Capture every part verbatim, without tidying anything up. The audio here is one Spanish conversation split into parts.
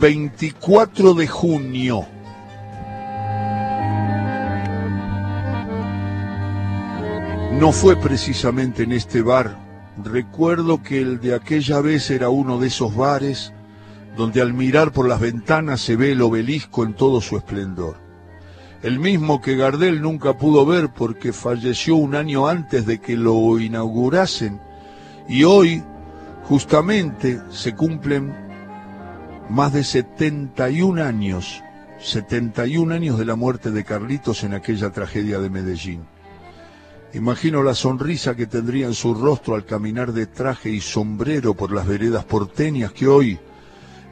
veinticuatro de junio. No fue precisamente en este bar. Recuerdo que el de aquella vez era uno de esos bares donde al mirar por las ventanas se ve el obelisco en todo su esplendor. El mismo que Gardel nunca pudo ver porque falleció un año antes de que lo inaugurasen, y hoy, justamente, se cumplen más de setenta y un años, setenta y un años de la muerte de Carlitos en aquella tragedia de Medellín. Imagino la sonrisa que tendría en su rostro al caminar de traje y sombrero por las veredas porteñas que hoy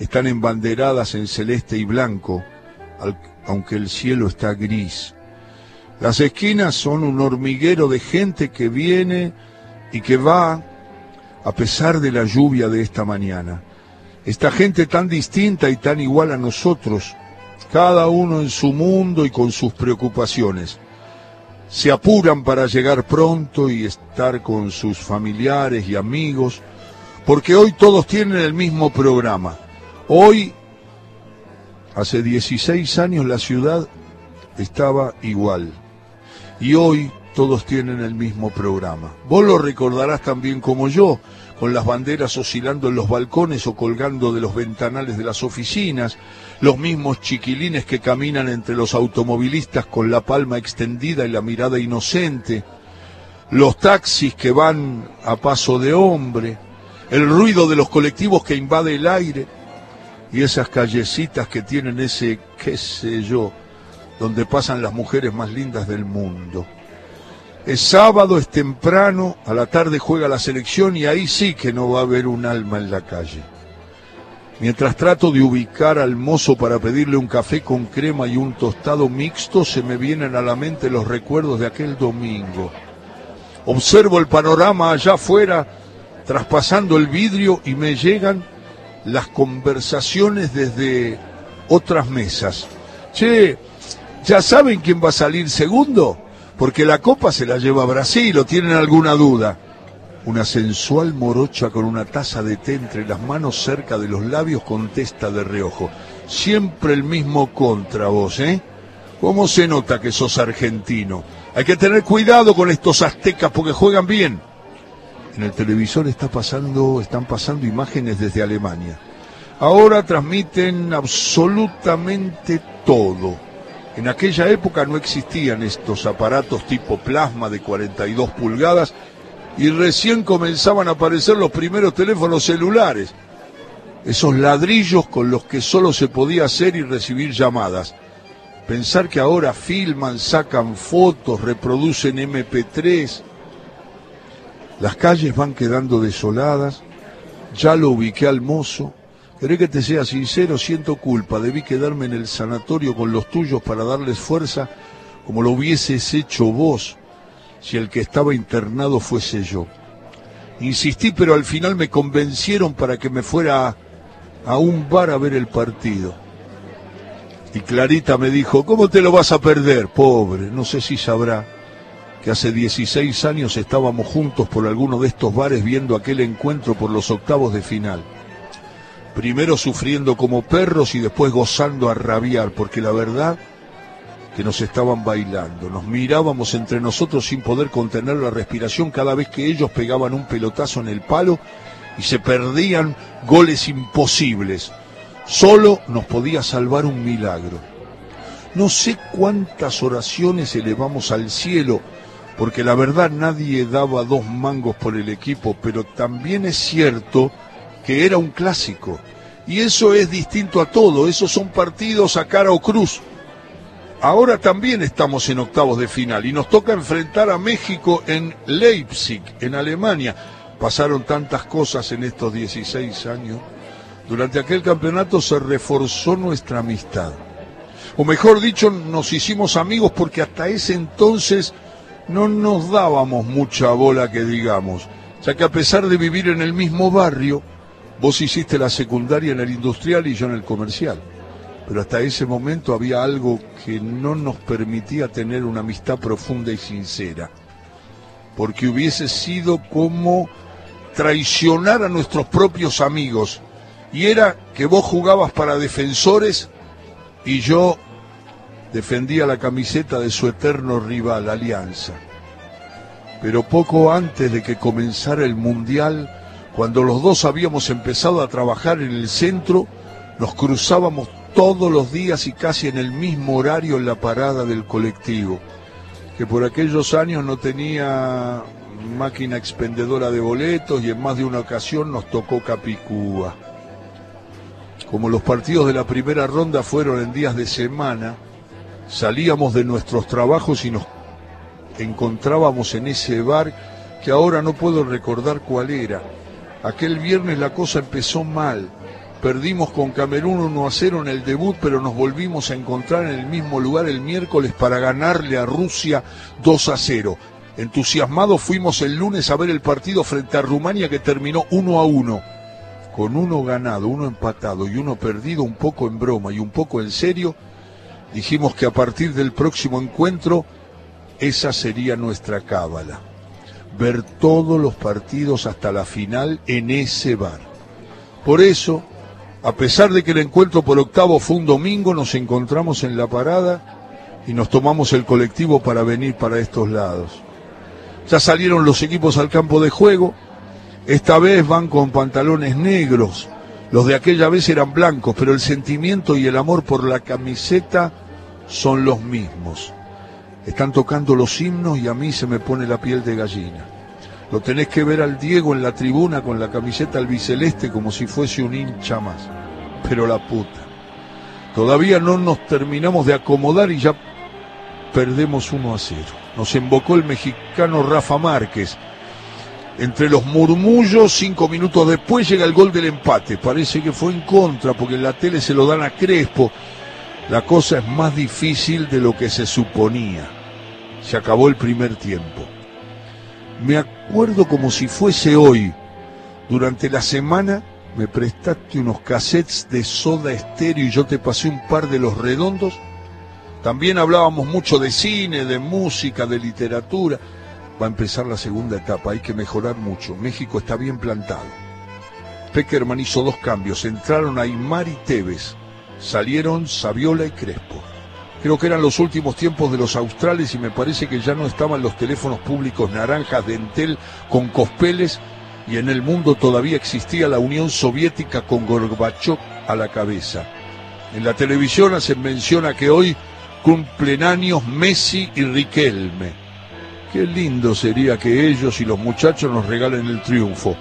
están embanderadas en celeste y blanco, al, aunque el cielo está gris. Las esquinas son un hormiguero de gente que viene y que va a pesar de la lluvia de esta mañana. Esta gente tan distinta y tan igual a nosotros, cada uno en su mundo y con sus preocupaciones. Se apuran para llegar pronto y estar con sus familiares y amigos, porque hoy todos tienen el mismo programa. Hoy, hace dieciséis años, la ciudad estaba igual. Y hoy todos tienen el mismo programa. Vos lo recordarás también como yo, con las banderas oscilando en los balcones o colgando de los ventanales de las oficinas, los mismos chiquilines que caminan entre los automovilistas con la palma extendida y la mirada inocente, los taxis que van a paso de hombre, el ruido de los colectivos que invade el aire, y esas callecitas que tienen ese, qué sé yo, donde pasan las mujeres más lindas del mundo. Es sábado, es temprano, a la tarde juega la selección y ahí sí que no va a haber un alma en la calle. Mientras trato de ubicar al mozo para pedirle un café con crema y un tostado mixto, se me vienen a la mente los recuerdos de aquel domingo. Observo el panorama allá afuera, traspasando el vidrio, y me llegan las conversaciones desde otras mesas. Che, ¿ya saben quién va a salir segundo? Porque la copa se la lleva a Brasil, ¿o tienen alguna duda? Una sensual morocha con una taza de té entre las manos cerca de los labios contesta de reojo. Siempre el mismo contra vos, ¿eh? ¿Cómo se nota que sos argentino? Hay que tener cuidado con estos aztecas porque juegan bien. En el televisor está pasando, están pasando imágenes desde Alemania. Ahora transmiten absolutamente todo. En aquella época no existían estos aparatos tipo plasma de cuarenta y dos pulgadas y recién comenzaban a aparecer los primeros teléfonos celulares. Esos ladrillos con los que solo se podía hacer y recibir llamadas. Pensar que ahora filman, sacan fotos, reproducen eme pe tres... Las calles van quedando desoladas, ya lo ubiqué al mozo. Queré que te sea sincero, siento culpa, debí quedarme en el sanatorio con los tuyos para darles fuerza como lo hubieses hecho vos, si el que estaba internado fuese yo. Insistí, pero al final me convencieron para que me fuera a, a un bar a ver el partido. Y Clarita me dijo, ¿cómo te lo vas a perder? Pobre, no sé si sabrá que hace dieciséis años estábamos juntos por alguno de estos bares viendo aquel encuentro por los octavos de final. Primero sufriendo como perros y después gozando a rabiar, porque la verdad que nos estaban bailando. Nos mirábamos entre nosotros sin poder contener la respiración cada vez que ellos pegaban un pelotazo en el palo y se perdían goles imposibles. Solo nos podía salvar un milagro. No sé cuántas oraciones elevamos al cielo, porque la verdad nadie daba dos mangos por el equipo, pero también es cierto que era un clásico, y eso es distinto a todo, esos son partidos a cara o cruz. Ahora también estamos en octavos de final, y nos toca enfrentar a México en Leipzig, en Alemania. Pasaron tantas cosas en estos dieciséis años. Durante aquel campeonato se reforzó nuestra amistad. O mejor dicho, nos hicimos amigos porque hasta ese entonces no nos dábamos mucha bola que digamos, ya que a pesar de vivir en el mismo barrio, vos hiciste la secundaria en el industrial y yo en el comercial. Pero hasta ese momento había algo que no nos permitía tener una amistad profunda y sincera, porque hubiese sido como traicionar a nuestros propios amigos, y era que vos jugabas para defensores y yo defendía la camiseta de su eterno rival, Alianza. Pero poco antes de que comenzara el Mundial, cuando los dos habíamos empezado a trabajar en el centro, nos cruzábamos todos los días y casi en el mismo horario en la parada del colectivo, que por aquellos años no tenía máquina expendedora de boletos y en más de una ocasión nos tocó Capicúa. Como los partidos de la primera ronda fueron en días de semana, salíamos de nuestros trabajos y nos encontrábamos en ese bar que ahora no puedo recordar cuál era. Aquel viernes la cosa empezó mal. Perdimos con Camerún uno a cero en el debut, pero nos volvimos a encontrar en el mismo lugar el miércoles para ganarle a Rusia dos a cero. Entusiasmados fuimos el lunes a ver el partido frente a Rumania, que terminó uno a uno. Con uno ganado, uno empatado y uno perdido, un poco en broma y un poco en serio, dijimos que a partir del próximo encuentro esa sería nuestra cábala: ver todos los partidos hasta la final en ese bar. Por eso, a pesar de que el encuentro por octavo fue un domingo, nos encontramos en la parada y nos tomamos el colectivo para venir para estos lados. Ya salieron los equipos al campo de juego. Esta vez van con pantalones negros. Los de aquella vez eran blancos, pero el sentimiento y el amor por la camiseta son los mismos. Están tocando los himnos y a mí se me pone la piel de gallina. Lo tenés que ver al Diego en la tribuna con la camiseta albiceleste como si fuese un hincha más. Pero la puta, todavía no nos terminamos de acomodar y ya perdemos uno a cero. Nos embocó el mexicano Rafa Márquez. Entre los murmullos, cinco minutos después llega el gol del empate. Parece que fue en contra porque en la tele se lo dan a Crespo. La cosa es más difícil de lo que se suponía. Se acabó el primer tiempo. Me acuerdo como si fuese hoy. Durante la semana me prestaste unos cassettes de Soda Stereo y yo te pasé un par de Los Redondos. También hablábamos mucho de cine, de música, de literatura. Va a empezar la segunda etapa, hay que mejorar mucho. México está bien plantado. Pekerman hizo dos cambios, entraron Aimar y Tevez. Salieron Saviola y Crespo. Creo que eran los últimos tiempos de los australes y me parece que ya no estaban los teléfonos públicos naranjas de Entel con cospeles y en el mundo todavía existía la Unión Soviética con Gorbachov a la cabeza. En la televisión hacen mención a que hoy cumplen años Messi y Riquelme. Qué lindo sería que ellos y los muchachos nos regalen el triunfo.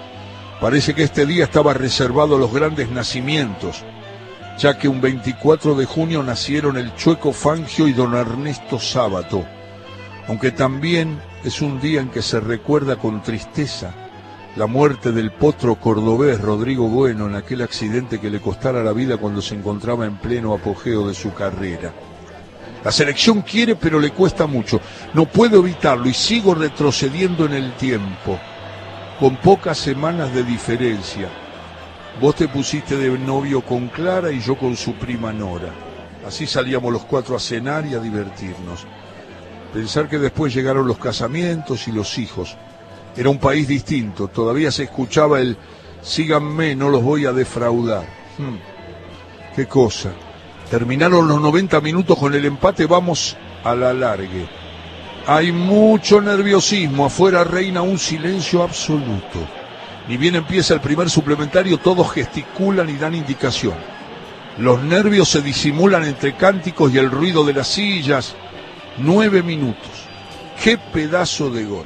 Parece que este día estaba reservado a los grandes nacimientos, ya que un veinticuatro de junio nacieron el Chueco Fangio y don Ernesto Sábato. Aunque también es un día en que se recuerda con tristeza la muerte del potro cordobés Rodrigo Bueno en aquel accidente que le costara la vida cuando se encontraba en pleno apogeo de su carrera. La selección quiere, pero le cuesta mucho. No puedo evitarlo y sigo retrocediendo en el tiempo. Con pocas semanas de diferencia. Vos te pusiste de novio con Clara y yo con su prima Nora. Así salíamos los cuatro a cenar y a divertirnos. Pensar que después llegaron los casamientos y los hijos. Era un país distinto. Todavía se escuchaba el síganme, no los voy a defraudar. Hmm. Qué cosa. Terminaron los noventa minutos con el empate, vamos a la largue. Hay mucho nerviosismo, afuera reina un silencio absoluto. Ni bien empieza el primer suplementario, todos gesticulan y dan indicación. Los nervios se disimulan entre cánticos y el ruido de las sillas. Nueve minutos. ¡Qué pedazo de gol!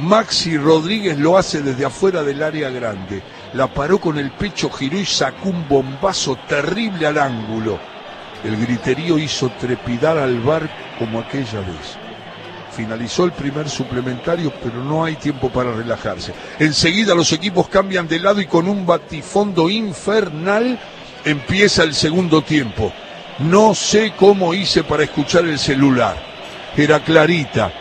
Maxi Rodríguez lo hace desde afuera del área grande. La paró con el pecho, giró y sacó un bombazo terrible al ángulo. El griterío hizo trepidar al bar como aquella vez. Finalizó el primer suplementario, pero no hay tiempo para relajarse. Enseguida los equipos cambian de lado y con un batifondo infernal empieza el segundo tiempo. No sé cómo hice para escuchar el celular. Era Clarita,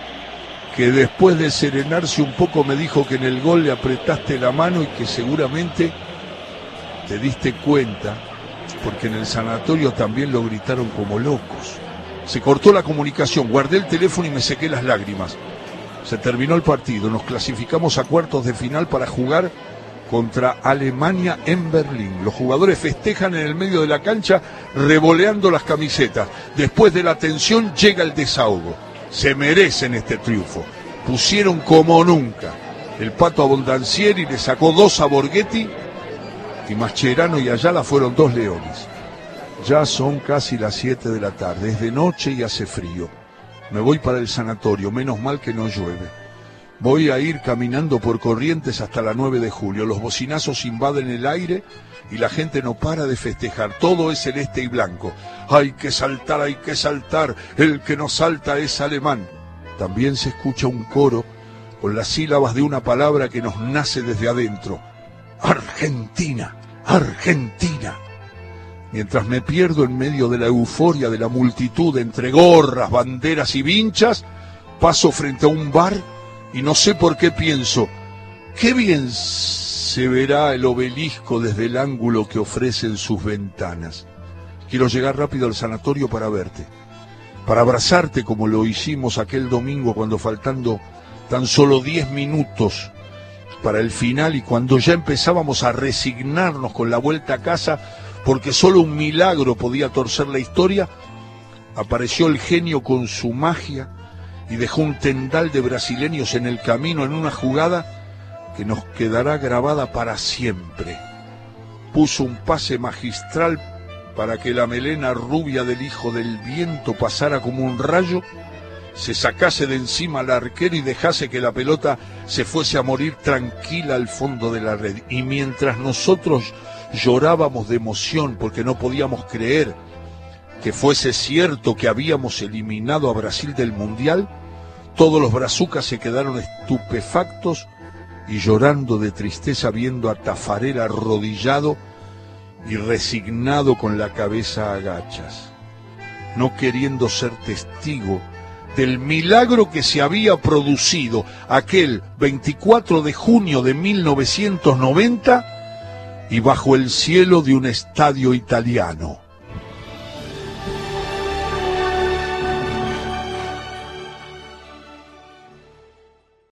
que después de serenarse un poco me dijo que en el gol le apretaste la mano y que seguramente te diste cuenta, porque en el sanatorio también lo gritaron como locos. Se cortó la comunicación, guardé el teléfono y me sequé las lágrimas. Se terminó el partido, nos clasificamos a cuartos de final para jugar contra Alemania en Berlín. Los jugadores festejan en el medio de la cancha revoleando las camisetas. Después de la tensión llega el desahogo. Se merecen este triunfo. Pusieron como nunca. El Pato Abbondanzieri le sacó dos a Borghetti y Mascherano y Ayala fueron dos leones. Ya son casi las siete de la tarde, es de noche y hace frío. Me voy para el sanatorio, menos mal que no llueve. Voy a ir caminando por Corrientes hasta la nueve de julio. Los bocinazos invaden el aire y la gente no para de festejar. Todo es celeste y blanco. Hay que saltar, hay que saltar. El que no salta es alemán. También se escucha un coro con las sílabas de una palabra que nos nace desde adentro. Argentina, Argentina. Mientras me pierdo en medio de la euforia de la multitud entre gorras, banderas y vinchas, paso frente a un bar y no sé por qué pienso, qué bien se verá el obelisco desde el ángulo que ofrecen sus ventanas. Quiero llegar rápido al sanatorio para verte, para abrazarte como lo hicimos aquel domingo cuando faltando tan solo diez minutos para el final y cuando ya empezábamos a resignarnos con la vuelta a casa, porque solo un milagro podía torcer la historia, apareció el genio con su magia y dejó un tendal de brasileños en el camino en una jugada que nos quedará grabada para siempre. Puso un pase magistral para que la melena rubia del hijo del viento pasara como un rayo, se sacase de encima al arquero y dejase que la pelota se fuese a morir tranquila al fondo de la red. Y mientras nosotros llorábamos de emoción porque no podíamos creer que fuese cierto que habíamos eliminado a Brasil del Mundial, todos los brazucas se quedaron estupefactos y llorando de tristeza viendo a Tafarel arrodillado y resignado con la cabeza a gachas, no queriendo ser testigo del milagro que se había producido aquel veinticuatro de junio de mil novecientos noventa y bajo el cielo de un estadio italiano.